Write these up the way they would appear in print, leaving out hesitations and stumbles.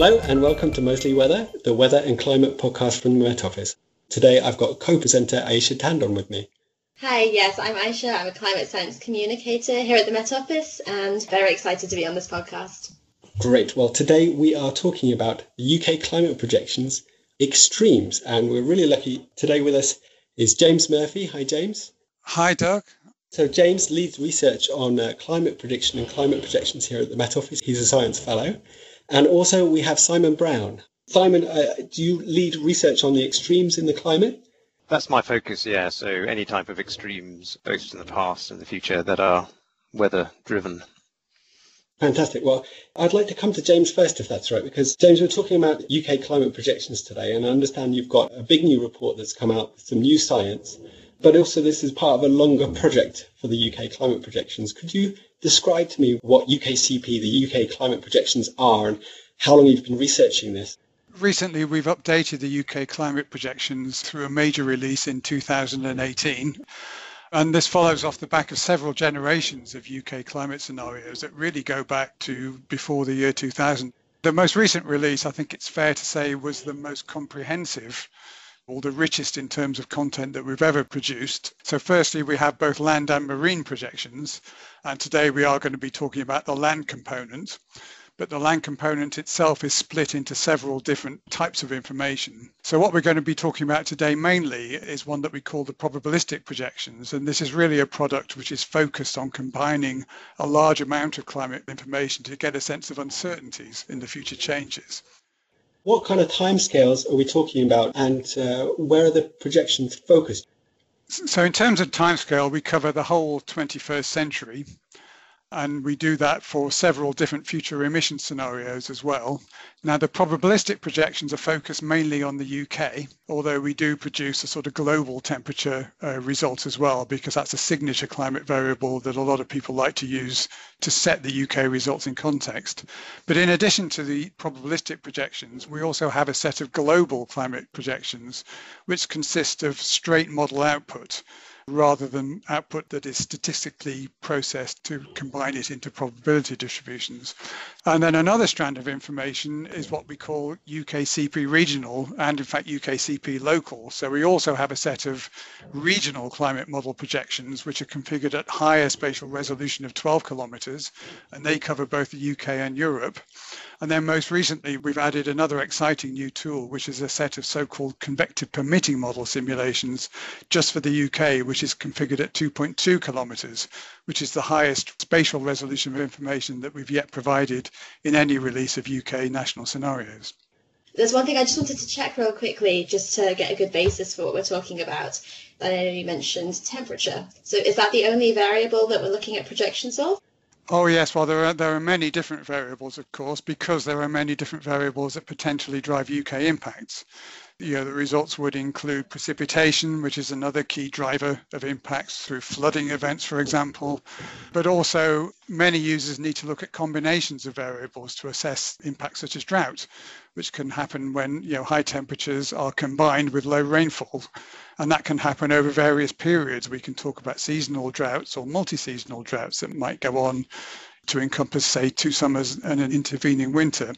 Hello and welcome to Mostly Weather, the weather and climate podcast from the Met Office. Today I've got co-presenter Aisha Tandon with me. Hi, yes, I'm Aisha. I'm a climate science communicator here at the Met Office and very excited to be on this podcast. Great. Well, today we are talking about UK climate projections, extremes, and we're really lucky today with us is James Murphy. Hi, James. Hi, Doug. So James leads research on climate prediction and climate projections here at the Met Office. He's a science fellow. And also we have Simon Brown. Simon, do you lead research on the extremes in the climate? That's my focus, yeah. So any type of extremes, both in the past and the future, that are weather-driven. Fantastic. Well, I'd like to come to James first, if that's right, because James, we're talking about UK climate projections today, and I understand you've got a big new report that's come out with some new science, but also this is part of a longer project for the UK climate projections. Could you describe to me what UKCP, the UK climate projections are, and how long you've been researching this? Recently, we've updated the UK climate projections through a major release in 2018. And this follows off the back of several generations of UK climate scenarios that really go back to before the year 2000. The most recent release, I think it's fair to say, was the most comprehensive or the richest in terms of content that we've ever produced. So firstly, we have both land and marine projections. And today we are going to be talking about the land component. But the land component itself is split into several different types of information. So what we're going to be talking about today mainly is one that we call the probabilistic projections. And this is really a product which is focused on combining a large amount of climate information to get a sense of uncertainties in the future changes. What kind of timescales are we talking about, and where are the projections focused? So in terms of timescale, we cover the whole 21st century. And we do that for several different future emission scenarios as well. Now, the probabilistic projections are focused mainly on the UK, although we do produce a sort of global temperature result as well, because that's a signature climate variable that a lot of people like to use to set the UK results in context. But in addition to the probabilistic projections, we also have a set of global climate projections, which consist of straight model output, rather than output that is statistically processed to combine it into probability distributions. And then another strand of information is what we call UKCP regional and in fact UKCP local. So we also have a set of regional climate model projections which are configured at higher spatial resolution of 12 kilometres and they cover both the UK and Europe. And then most recently we've added another exciting new tool which is a set of so-called convective permitting model simulations just for the UK, which is configured at 2.2 kilometres, which is the highest spatial resolution of information that we've yet provided in any release of UK national scenarios. There's one thing I just wanted to check real quickly, just to get a good basis for what we're talking about. I know you mentioned temperature. So is that the only variable that we're looking at projections of? Oh yes, well there are many different variables, of course, because there are many different variables that potentially drive UK impacts. You know, the results would include precipitation, which is another key driver of impacts through flooding events, for example. But also many users need to look at combinations of variables to assess impacts such as drought, which can happen when, you know, high temperatures are combined with low rainfall. And that can happen over various periods. We can talk about seasonal droughts or multi-seasonal droughts that might go on to encompass, say, two summers and an intervening winter.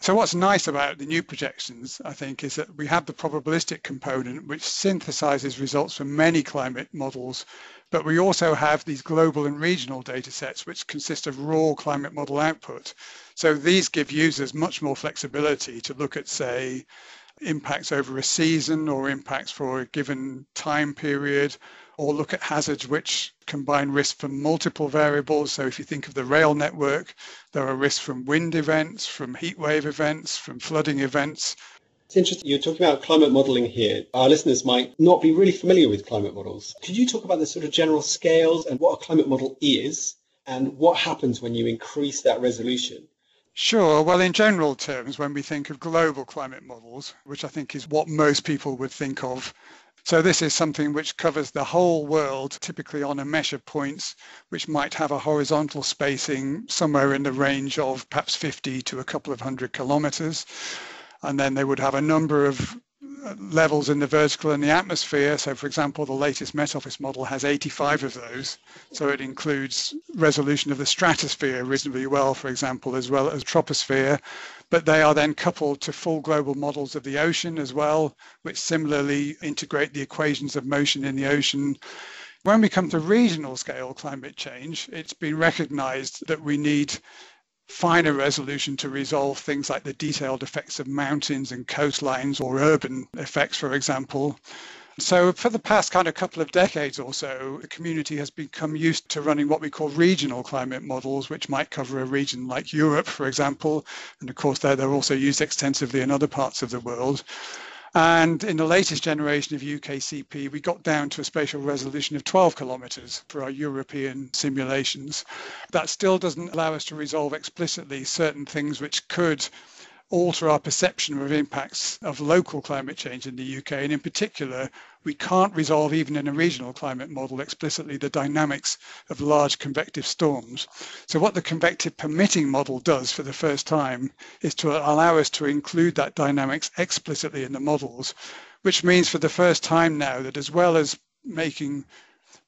So what's nice about the new projections, I think, is that we have the probabilistic component, which synthesizes results from many climate models, but we also have these global and regional data sets, which consist of raw climate model output. So these give users much more flexibility to look at, say, impacts over a season or impacts for a given time period, or look at hazards which combine risk from multiple variables. So if you think of the rail network, there are risks from wind events, from heat wave events, from flooding events. It's interesting, you're talking about climate modelling here. Our listeners might not be really familiar with climate models. Could you talk about the sort of general scales and what a climate model is and what happens when you increase that resolution? Sure. Well, in general terms, when we think of global climate models, which I think is what most people would think of, so this is something which covers the whole world, typically on a mesh of points, which might have a horizontal spacing somewhere in the range of perhaps 50 to a couple of 100 kilometres. And then they would have a number of levels in the vertical and the atmosphere. So for example, the latest Met Office model has 85 of those. So it includes resolution of the stratosphere reasonably well, for example, as well as troposphere. But they are then coupled to full global models of the ocean as well, which similarly integrate the equations of motion in the ocean. When we come to regional scale climate change, it's been recognized that we need finer resolution to resolve things like the detailed effects of mountains and coastlines or urban effects, for example. So for the past couple of decades or so, the community has become used to running what we call regional climate models, which might cover a region like Europe, for example. And of course, they're also used extensively in other parts of the world. And in the latest generation of UKCP, we got down to a spatial resolution of 12 kilometres for our European simulations. That still doesn't allow us to resolve explicitly certain things which could alter our perception of impacts of local climate change in the UK. And in particular, we can't resolve, even in a regional climate model, explicitly the dynamics of large convective storms. So what the convective permitting model does for the first time is to allow us to include that dynamics explicitly in the models, which means for the first time now that as well as making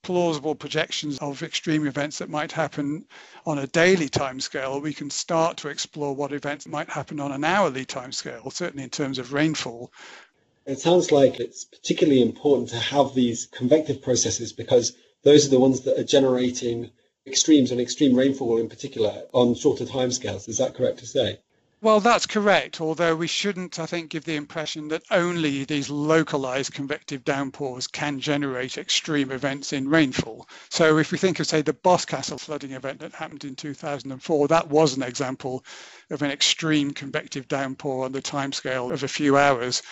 plausible projections of extreme events that might happen on a daily timescale, we can start to explore what events might happen on an hourly timescale, certainly in terms of rainfall. It sounds like it's particularly important to have these convective processes because those are the ones that are generating extremes and extreme rainfall in particular on shorter timescales. Is that correct to say? Well, that's correct, although we shouldn't, I think, give the impression that only these localized convective downpours can generate extreme events in rainfall. So if we think of, say, the Boscastle flooding event that happened in 2004, that was an example of an extreme convective downpour on the timescale of a few hours,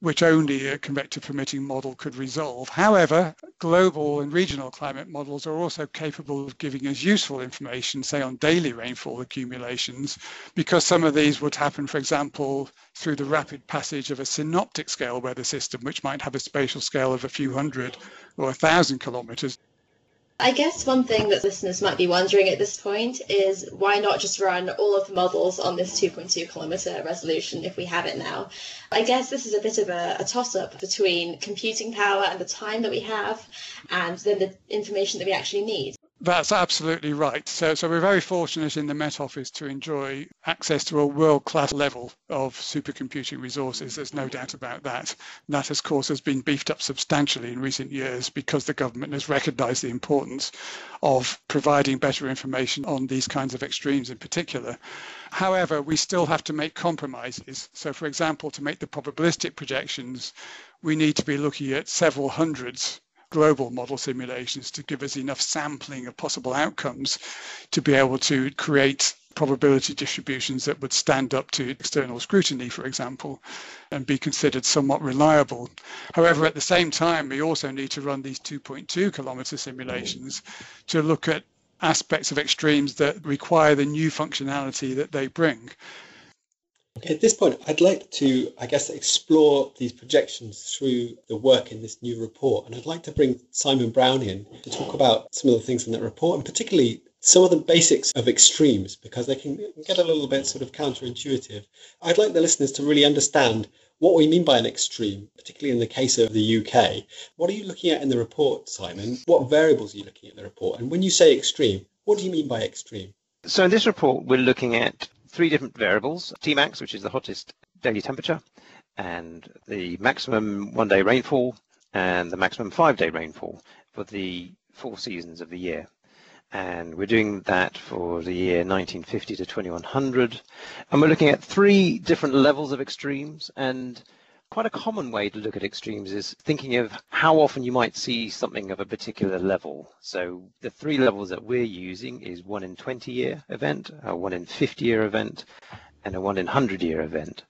which only a convective permitting model could resolve. However, global and regional climate models are also capable of giving us useful information, say on daily rainfall accumulations, because some of these would happen, for example, through the rapid passage of a synoptic scale weather system, which might have a spatial scale of a few hundred or 1,000 kilometres. I guess one thing that listeners might be wondering at this point is why not just run all of the models on this 2.2 kilometre resolution if we have it now? I guess this is a bit of a toss-up between computing power and the time that we have and then the information that we actually need. That's absolutely right. So we're very fortunate in the Met Office to enjoy access to a world-class level of supercomputing resources. There's no doubt about that. And that, of course, has been beefed up substantially in recent years because the government has recognised the importance of providing better information on these kinds of extremes in particular. However, we still have to make compromises. So, for example, to make the probabilistic projections, we need to be looking at several hundreds global model simulations to give us enough sampling of possible outcomes to be able to create probability distributions that would stand up to external scrutiny, for example, and be considered somewhat reliable. However, at the same time, we also need to run these 2.2 kilometre simulations to look at aspects of extremes that require the new functionality that they bring. Okay, at this point, I'd like to, explore these projections through the work in this new report. And I'd like to bring Simon Brown in to talk about some of the things in that report, and particularly some of the basics of extremes, because they can get a little bit sort of counterintuitive. I'd like the listeners to really understand what we mean by an extreme, particularly in the case of the UK. What are you looking at in the report, Simon? What variables are you looking at in the report? And when you say extreme, what do you mean by extreme? So in this report, we're looking at three different variables: Tmax, which is the hottest daily temperature, and the maximum one-day rainfall, and the maximum five-day rainfall for the four seasons of the year. And we're doing that for the year 1950 to 2100. And we're looking at three different levels of extremes. And quite a common way to look at extremes is thinking of how often you might see something of a particular level. So the three levels that we're using is 1 in 20-year event, a 1 in 50-year event, and a 1 in 100-year event.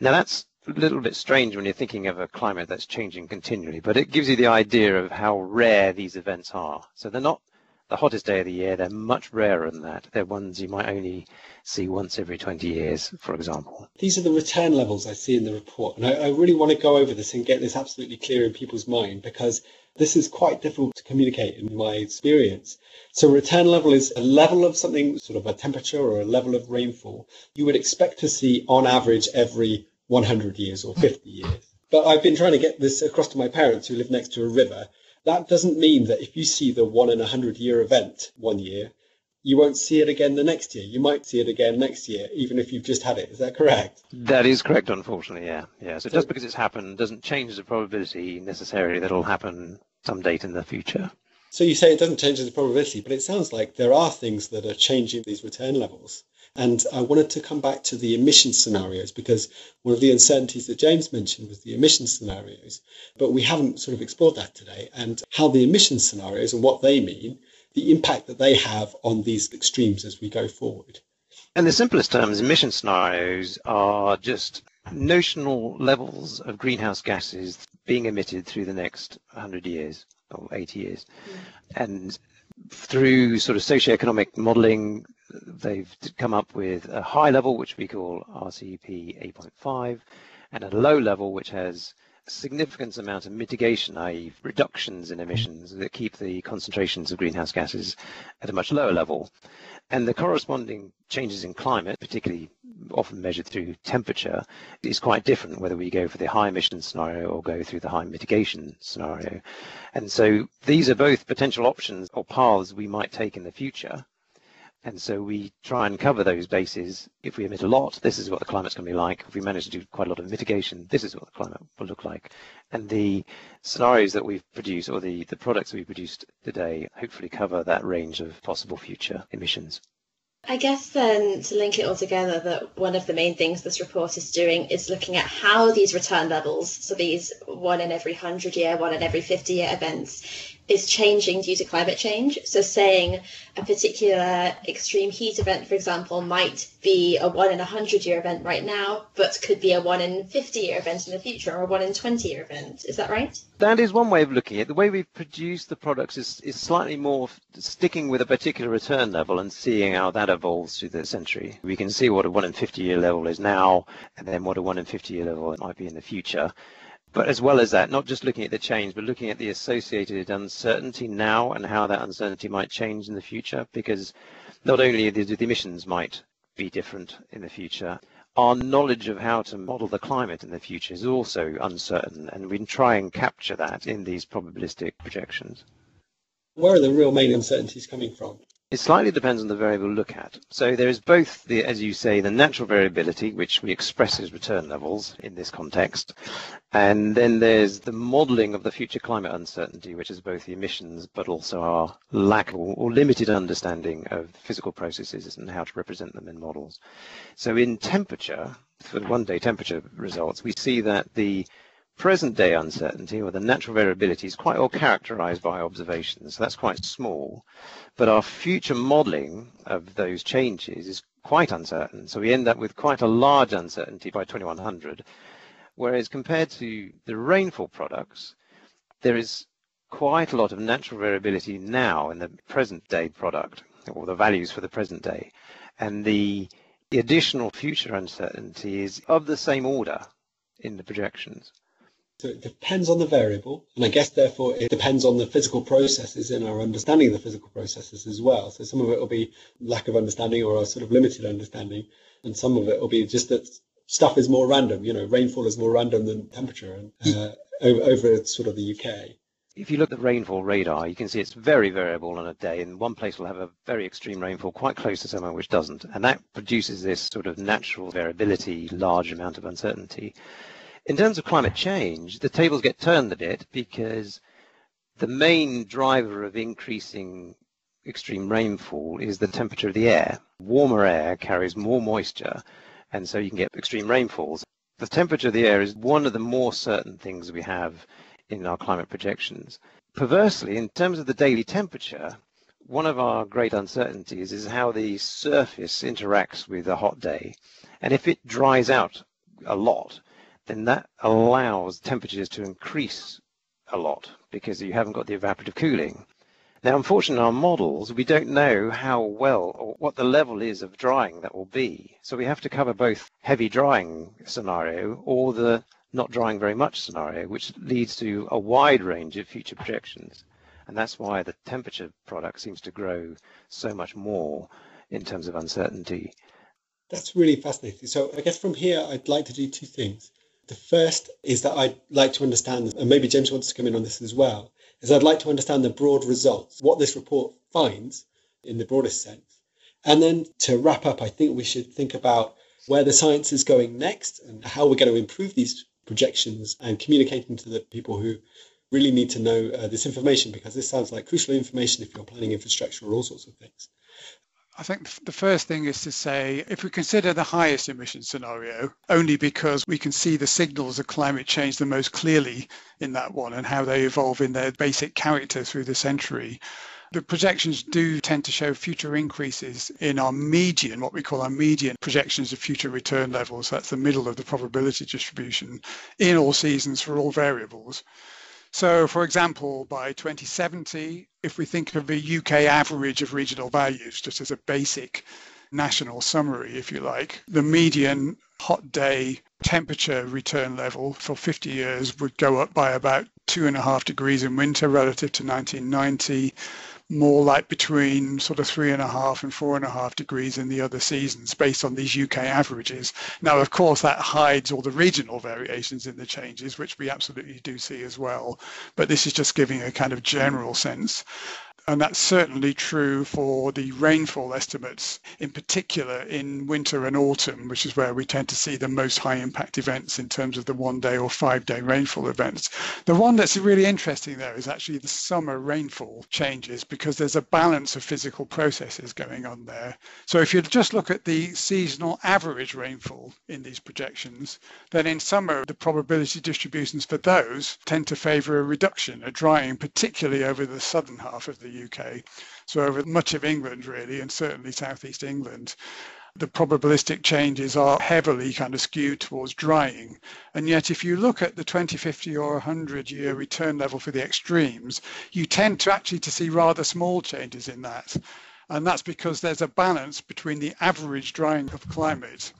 Now that's a little bit strange when you're thinking of a climate that's changing continually, but it gives you the idea of how rare these events are. So they're not the hottest day of the year, they're much rarer than that. They're ones you might only see once every 20 years, for example. These are the return levels I see in the report. And I really want to go over this and get this absolutely clear in people's mind, because this is quite difficult to communicate in my experience. So return level is a level of something, sort of a temperature or a level of rainfall, you would expect to see on average every 100 years or 50 years. But I've been trying to get this across to my parents who live next to a river. That doesn't mean that if you see the 1 in 100 year event one year, you won't see it again the next year. You might see it again next year, even if you've just had it. Is that correct? That is correct, unfortunately, yeah. Yeah. So just because it's happened doesn't change the probability necessarily that it'll happen some date in the future. So you say it doesn't change the probability, but it sounds like there are things that are changing these return levels. And I wanted to come back to the emission scenarios, because one of the uncertainties that James mentioned was the emission scenarios, but we haven't sort of explored that today, and how the emission scenarios and what they mean, the impact that they have on these extremes as we go forward. In the simplest terms, emission scenarios are just notional levels of greenhouse gases being emitted through the next 100 years or 80 years. Yeah. And through sort of socioeconomic modelling, they've come up with a high level, which we call RCP 8.5, and a low level, which has a significant amount of mitigation, i.e. reductions in emissions that keep the concentrations of greenhouse gases at a much lower level. And the corresponding changes in climate, particularly often measured through temperature, is quite different whether we go for the high emission scenario or go through the high mitigation scenario. And so these are both potential options or paths we might take in the future. And so we try and cover those bases. If we emit a lot, this is what the climate's going to be like. If we manage to do quite a lot of mitigation, this is what the climate will look like. And the scenarios that we've produced, or the products we've produced today, hopefully cover that range of possible future emissions. I guess then, to link it all together, that one of the main things this report is doing is looking at how these return levels, so these 1 in every 100 year, 1 in every 50 year events, is changing due to climate change. So saying a particular extreme heat event, for example, might be a 1 in 100 year event right now, but could be a 1 in 50 year event in the future, or a 1 in 20 year event. Is that right? That is one way of looking at it. The way we produce the products is slightly more sticking with a particular return level and seeing how that evolves through the century. We can see what a 1 in 50 year level is now, and then what a 1 in 50 year level might be in the future. But as well as that, not just looking at the change, but looking at the associated uncertainty now and how that uncertainty might change in the future, because not only the emissions might be different in the future, our knowledge of how to model the climate in the future is also uncertain, and we can try and capture that in these probabilistic projections. Where are the real main uncertainties coming from? It slightly depends on the variable we look at. So there is both, as you say, the natural variability, which we express as return levels in this context, and then there's the modelling of the future climate uncertainty, which is both the emissions, but also our lack or limited understanding of physical processes and how to represent them in models. So in temperature, for 1 day temperature results, we see that the present day uncertainty, or the natural variability, is quite well characterized by observations, so that's quite small, but our future modeling of those changes is quite uncertain, so we end up with quite a large uncertainty by 2100, whereas compared to the rainfall products, there is quite a lot of natural variability now in the present day product, or the values for the present day, and the additional future uncertainty is of the same order in the projections. So it depends on the variable, and I guess therefore it depends on the physical processes and our understanding of the physical processes as well. So some of it will be lack of understanding or a sort of limited understanding, and some of it will be just that stuff is more random. You know, rainfall is more random than temperature over sort of the UK. If you look at the rainfall radar, you can see it's very variable on a day, and one place will have a very extreme rainfall quite close to somewhere which doesn't, and that produces this sort of natural variability, large amount of uncertainty. In terms of climate change, the tables get turned a bit, because the main driver of increasing extreme rainfall is the temperature of the air. Warmer air carries more moisture, and so you can get extreme rainfalls. The temperature of the air is one of the more certain things we have in our climate projections. Perversely, in terms of the daily temperature, one of our great uncertainties is how the surface interacts with a hot day. And if it dries out a lot, then that allows temperatures to increase a lot, because you haven't got the evaporative cooling. Now, unfortunately, in our models, we don't know how well or what the level is of drying that will be. So we have to cover both heavy drying scenario or the not drying very much scenario, which leads to a wide range of future projections. And that's why the temperature product seems to grow so much more in terms of uncertainty. That's really fascinating. So I guess from here, I'd like to do two things. The first is that I'd like to understand, and maybe James wants to come in on this as well, is I'd like to understand the broad results, what this report finds in the broadest sense. And then to wrap up, I think we should think about where the science is going next and how we're going to improve these projections and communicating to the people who really need to know this information, because this sounds like crucial information if you're planning infrastructure or all sorts of things. I think the first thing is to say, if we consider the highest emission scenario, only because we can see the signals of climate change the most clearly in that one and how they evolve in their basic character through the century, the projections do tend to show future increases in our median, what we call our median projections of future return levels. That's the middle of the probability distribution in all seasons for all variables. So, for example, by 2070, if we think of the UK average of regional values, just as a basic national summary, if you like, the median hot day temperature return level for 50 years would go up by about 2.5 degrees in winter relative to 1990, more like between sort of 3.5 and 4.5 degrees in the other seasons based on these UK averages. Now, of course, that hides all the regional variations in the changes, which we absolutely do see as well. But this is just giving a kind of general sense. And that's certainly true for the rainfall estimates, in particular in winter and autumn, which is where we tend to see the most high impact events in terms of the 1-day or 5-day rainfall events. The one that's really interesting, though, is actually the summer rainfall changes, because there's a balance of physical processes going on there. So if you just look at the seasonal average rainfall in these projections, then in summer, the probability distributions for those tend to favour a reduction, a drying, particularly over the southern half of the UK, so over much of England really, and certainly southeast England, the probabilistic changes are heavily kind of skewed towards drying. And yet if you look at the 20, 50 or 100 year return level for the extremes, you tend to actually see rather small changes in that. And that's because there's a balance between the average drying of climate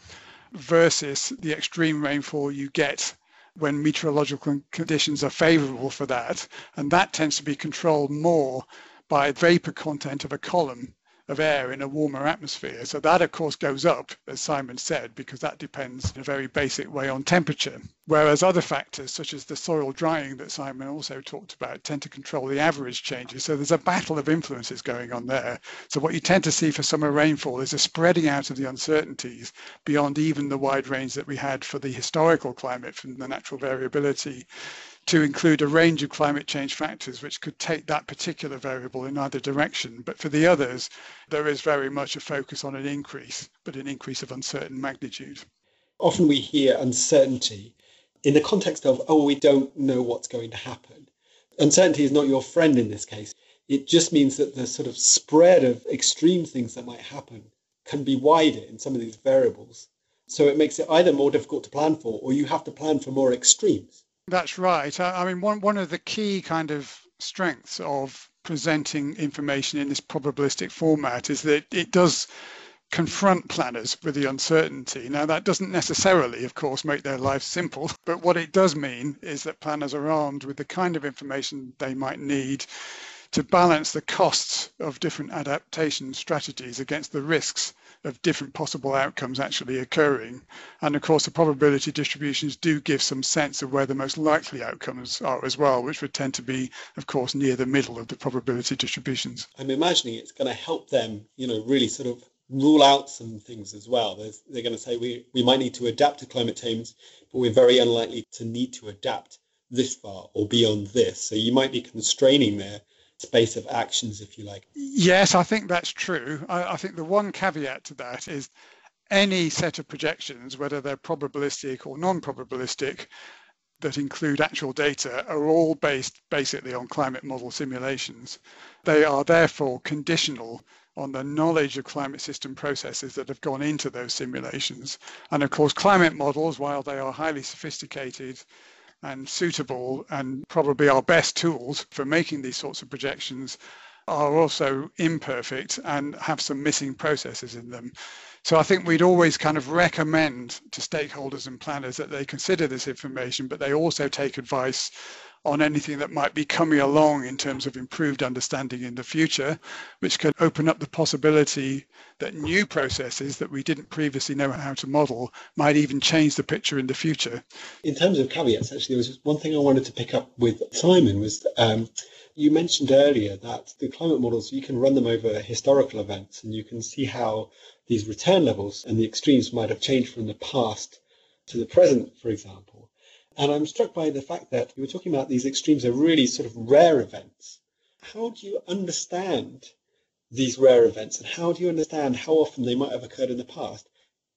versus the extreme rainfall you get when meteorological conditions are favourable for that. And that tends to be controlled more by vapor content of a column of air in a warmer atmosphere. So that, of course, goes up, as Simon said, because that depends in a very basic way on temperature. Whereas other factors, such as the soil drying that Simon also talked about, tend to control the average changes. So there's a battle of influences going on there. So what you tend to see for summer rainfall is a spreading out of the uncertainties beyond even the wide range that we had for the historical climate from the natural variability, to include a range of climate change factors which could take that particular variable in either direction. But for the others, there is very much a focus on an increase, but an increase of uncertain magnitude. Often we hear uncertainty in the context of, oh, we don't know what's going to happen. Uncertainty is not your friend in this case. It just means that the sort of spread of extreme things that might happen can be wider in some of these variables. So it makes it either more difficult to plan for, or you have to plan for more extremes. That's right. I mean, one of the key kind of strengths of presenting information in this probabilistic format is that it does confront planners with the uncertainty. Now, that doesn't necessarily, of course, make their life simple, but what it does mean is that planners are armed with the kind of information they might need to balance the costs of different adaptation strategies against the risks of different possible outcomes actually occurring. And of course, the probability distributions do give some sense of where the most likely outcomes are as well, which would tend to be, of course, near the middle of the probability distributions. I'm imagining it's going to help them, really sort of rule out some things as well. They're going to say, we might need to adapt to climate change, but we're very unlikely to need to adapt this far or beyond this. So you might be constraining there space of actions, if you like. Yes, I think that's true. I think the one caveat to that is any set of projections, whether they're probabilistic or non-probabilistic, that include actual data are all based basically on climate model simulations. They are therefore conditional on the knowledge of climate system processes that have gone into those simulations. And of course, climate models, while they are highly sophisticated and suitable and probably our best tools for making these sorts of projections, are also imperfect and have some missing processes in them. So I think we'd always kind of recommend to stakeholders and planners that they consider this information, but they also take advice on anything that might be coming along in terms of improved understanding in the future, which could open up the possibility that new processes that we didn't previously know how to model might even change the picture in the future. In terms of caveats, actually, there was one thing I wanted to pick up with Simon was you mentioned earlier that the climate models, you can run them over historical events and you can see how these return levels and the extremes might have changed from the past to the present, for example. And I'm struck by the fact that you were talking about these extremes are really sort of rare events. How do you understand these rare events and how do you understand how often they might have occurred in the past,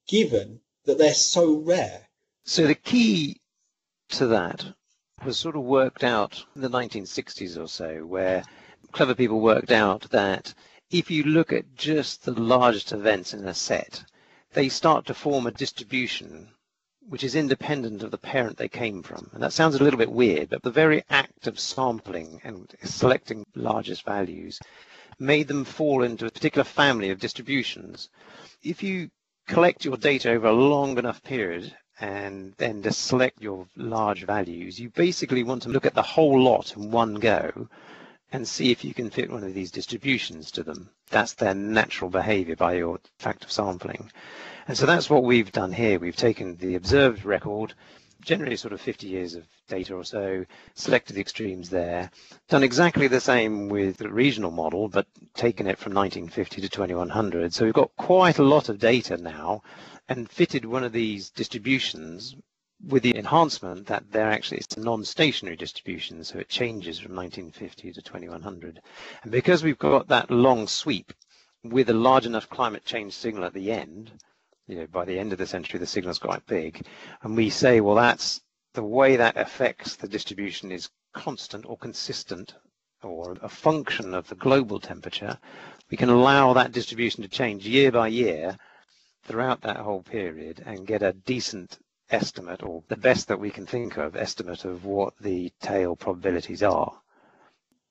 given that they're so rare? So the key to that was sort of worked out in the 1960s or so, where clever people worked out that if you look at just the largest events in a set, they start to form a distribution which is independent of the parent they came from. And that sounds a little bit weird, but the very act of sampling and selecting largest values made them fall into a particular family of distributions. If you collect your data over a long enough period and then just select your large values, you basically want to look at the whole lot in one go and see if you can fit one of these distributions to them. That's their natural behavior by your fact of sampling. And so that's what we've done here. We've taken the observed record, generally sort of 50 years of data or so, selected the extremes there, done exactly the same with the regional model, but taken it from 1950 to 2100. So we've got quite a lot of data now and fitted one of these distributions with the enhancement that they're actually, it's a non-stationary distribution, so it changes from 1950 to 2100. And because we've got that long sweep with a large enough climate change signal at the end, you know, by the end of the century, the signal's quite big, and we say, well, that's the way that affects the distribution is constant or consistent or a function of the global temperature. We can allow that distribution to change year by year throughout that whole period and get a decent estimate, or the best that we can think of, estimate of what the tail probabilities are.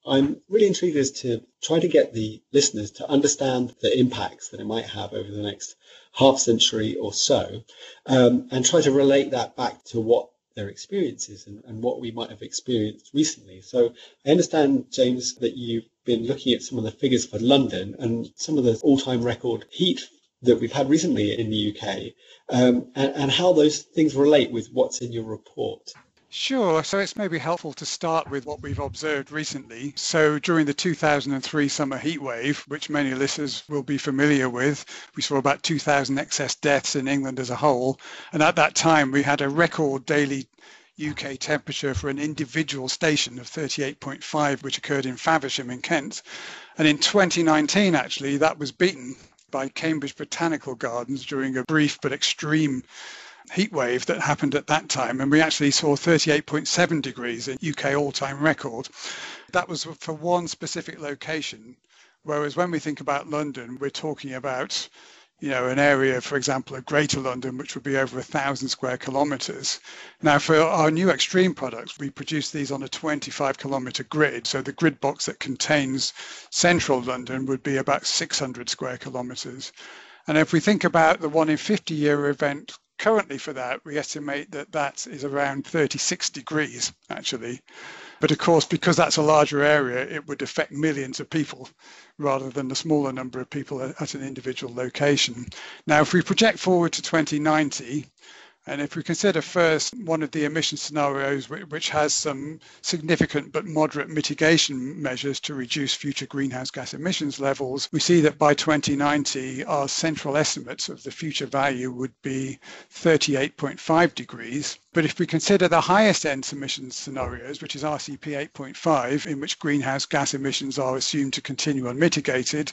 I'm really intrigued as to try to get the listeners to understand the impacts that it might have over the next half century or so, and try to relate that back to what their experience is and what we might have experienced recently. So I understand, James, that you've been looking at some of the figures for London and some of the all-time record heat that we've had recently in the UK, and how those things relate with what's in your report. Sure. So it's maybe helpful to start with what we've observed recently. So during the 2003 summer heat wave, which many listeners will be familiar with, we saw about 2,000 excess deaths in England as a whole. And at that time, we had a record daily UK temperature for an individual station of 38.5, which occurred in Faversham in Kent. And in 2019, actually, that was beaten by Cambridge Botanical Gardens during a brief but extreme heat wave that happened at that time, and we actually saw 38.7 degrees, a UK all-time record. That was for one specific location, whereas when we think about London, we're talking about, you know, an area, for example, of Greater London, which would be over 1,000 square kilometres. Now, for our new extreme products, we produce these on a 25-kilometre grid. So the grid box that contains central London would be about 600 square kilometres. And if we think about the 1 in 50-year event currently for that, we estimate that that is around 36 degrees, actually. But of course, because that's a larger area, it would affect millions of people rather than the smaller number of people at an individual location. Now, if we project forward to 2090, and if we consider first one of the emission scenarios, which has some significant but moderate mitigation measures to reduce future greenhouse gas emissions levels, we see that by 2090, our central estimates of the future value would be 38.5 degrees. But if we consider the highest end emissions scenarios, which is RCP 8.5, in which greenhouse gas emissions are assumed to continue unmitigated,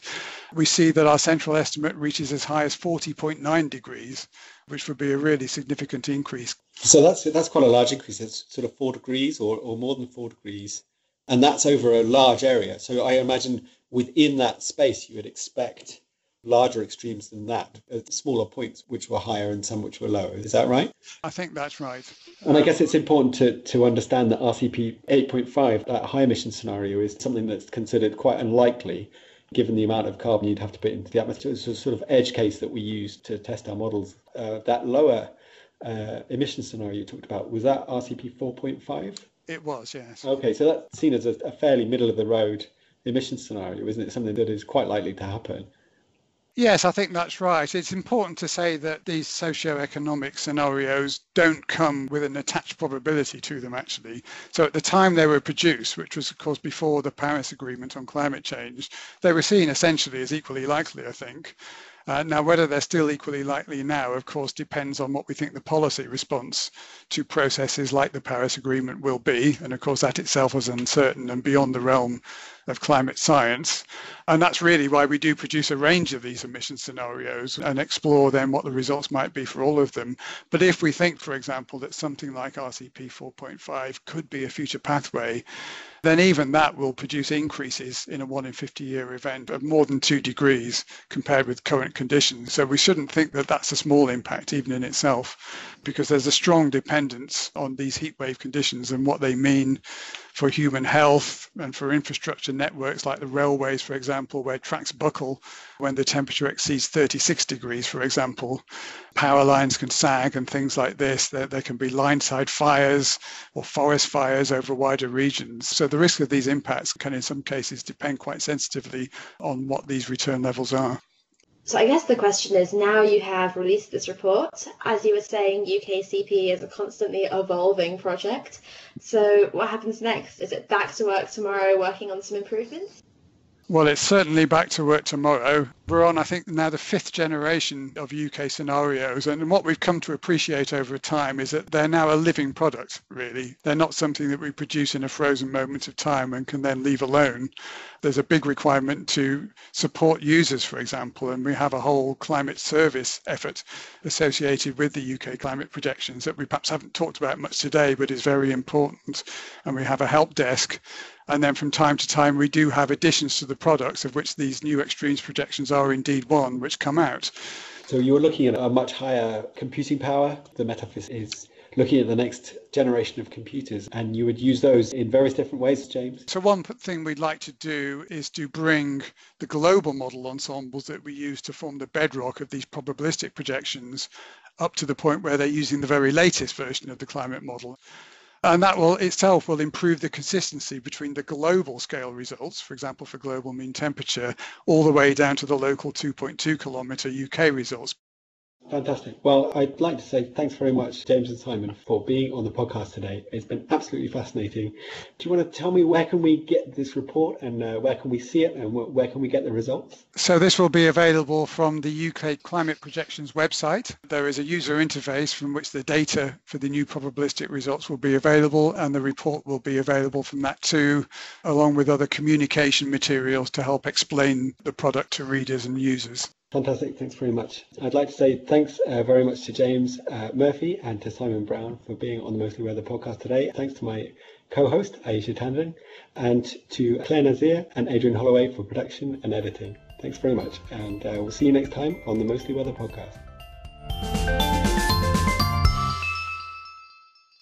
we see that our central estimate reaches as high as 40.9 degrees, which would be a really significant increase. So that's quite a large increase. It's sort of 4 degrees or more than 4 degrees. And that's over a large area. So I imagine within that space, you would expect larger extremes than that, smaller points which were higher and some which were lower. Is that right? I think that's right. And I guess it's important to understand that RCP 8.5, that high emission scenario, is something that's considered quite unlikely given the amount of carbon you'd have to put into the atmosphere. It's a sort of edge case that we use to test our models. That lower emission scenario you talked about, was that RCP 4.5? It was, yes. Okay, so that's seen as a fairly middle-of-the-road emissions scenario, isn't it? Something that is quite likely to happen. Yes, I think that's right. It's important to say that these socio-economic scenarios don't come with an attached probability to them, actually. So at the time they were produced, which was, of course, before the Paris Agreement on climate change, they were seen essentially as equally likely, I think. Now, whether they're still equally likely now, of course, depends on what we think the policy response to processes like the Paris Agreement will be. And of course, that itself was uncertain and beyond the realm of climate science. And that's really why we do produce a range of these emission scenarios and explore then what the results might be for all of them. But if we think, for example, that something like RCP 4.5 could be a future pathway, then even that will produce increases in a 1 in 50 year event of more than 2 degrees compared with current conditions. So we shouldn't think that that's a small impact even in itself, because there's a strong dependence on these heatwave conditions and what they mean for human health and for infrastructure networks like the railways, for example, where tracks buckle when the temperature exceeds 36 degrees, for example. Power lines can sag and things like this. There can be line-side fires or forest fires over wider regions. So the risk of these impacts can in some cases depend quite sensitively on what these return levels are. So I guess the question is, now you have released this report. As you were saying, UKCP is a constantly evolving project. So what happens next? Is it back to work tomorrow working on some improvements? Well, it's certainly back to work tomorrow. We're on, I think, now the 5th generation of UK scenarios. And what we've come to appreciate over time is that they're now a living product, really. They're not something that we produce in a frozen moment of time and can then leave alone. There's a big requirement to support users, for example, and we have a whole climate service effort associated with the UK climate projections that we perhaps haven't talked about much today, but is very important. And we have a help desk. And then from time to time, we do have additions to the products, of which these new extremes projections are indeed one, which come out. So you're looking at a much higher computing power. The Met Office is looking at the next generation of computers, and you would use those in various different ways, James. So one thing we'd like to do is to bring the global model ensembles that we use to form the bedrock of these probabilistic projections up to the point where they're using the very latest version of the climate model. And that will itself will improve the consistency between the global scale results, for example, for global mean temperature, all the way down to the local 2.2 kilometre UK results. Fantastic. Well, I'd like to say thanks very much, James and Simon, for being on the podcast today. It's been absolutely fascinating. Do you want to tell me where can we get this report and where can we see it and where can we get the results? So this will be available from the UK Climate Projections website. There is a user interface from which the data for the new probabilistic results will be available, and the report will be available from that too, along with other communication materials to help explain the product to readers and users. Fantastic, thanks very much. I'd like to say thanks very much to James Murphy and to Simon Brown for being on the Mostly Weather podcast today. Thanks to my co-host, Aisha Tandon, and to Claire Nazir and Adrian Holloway for production and editing. Thanks very much, and we'll see you next time on the Mostly Weather podcast.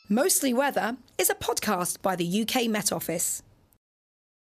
Mostly Weather is a podcast by the UK Met Office.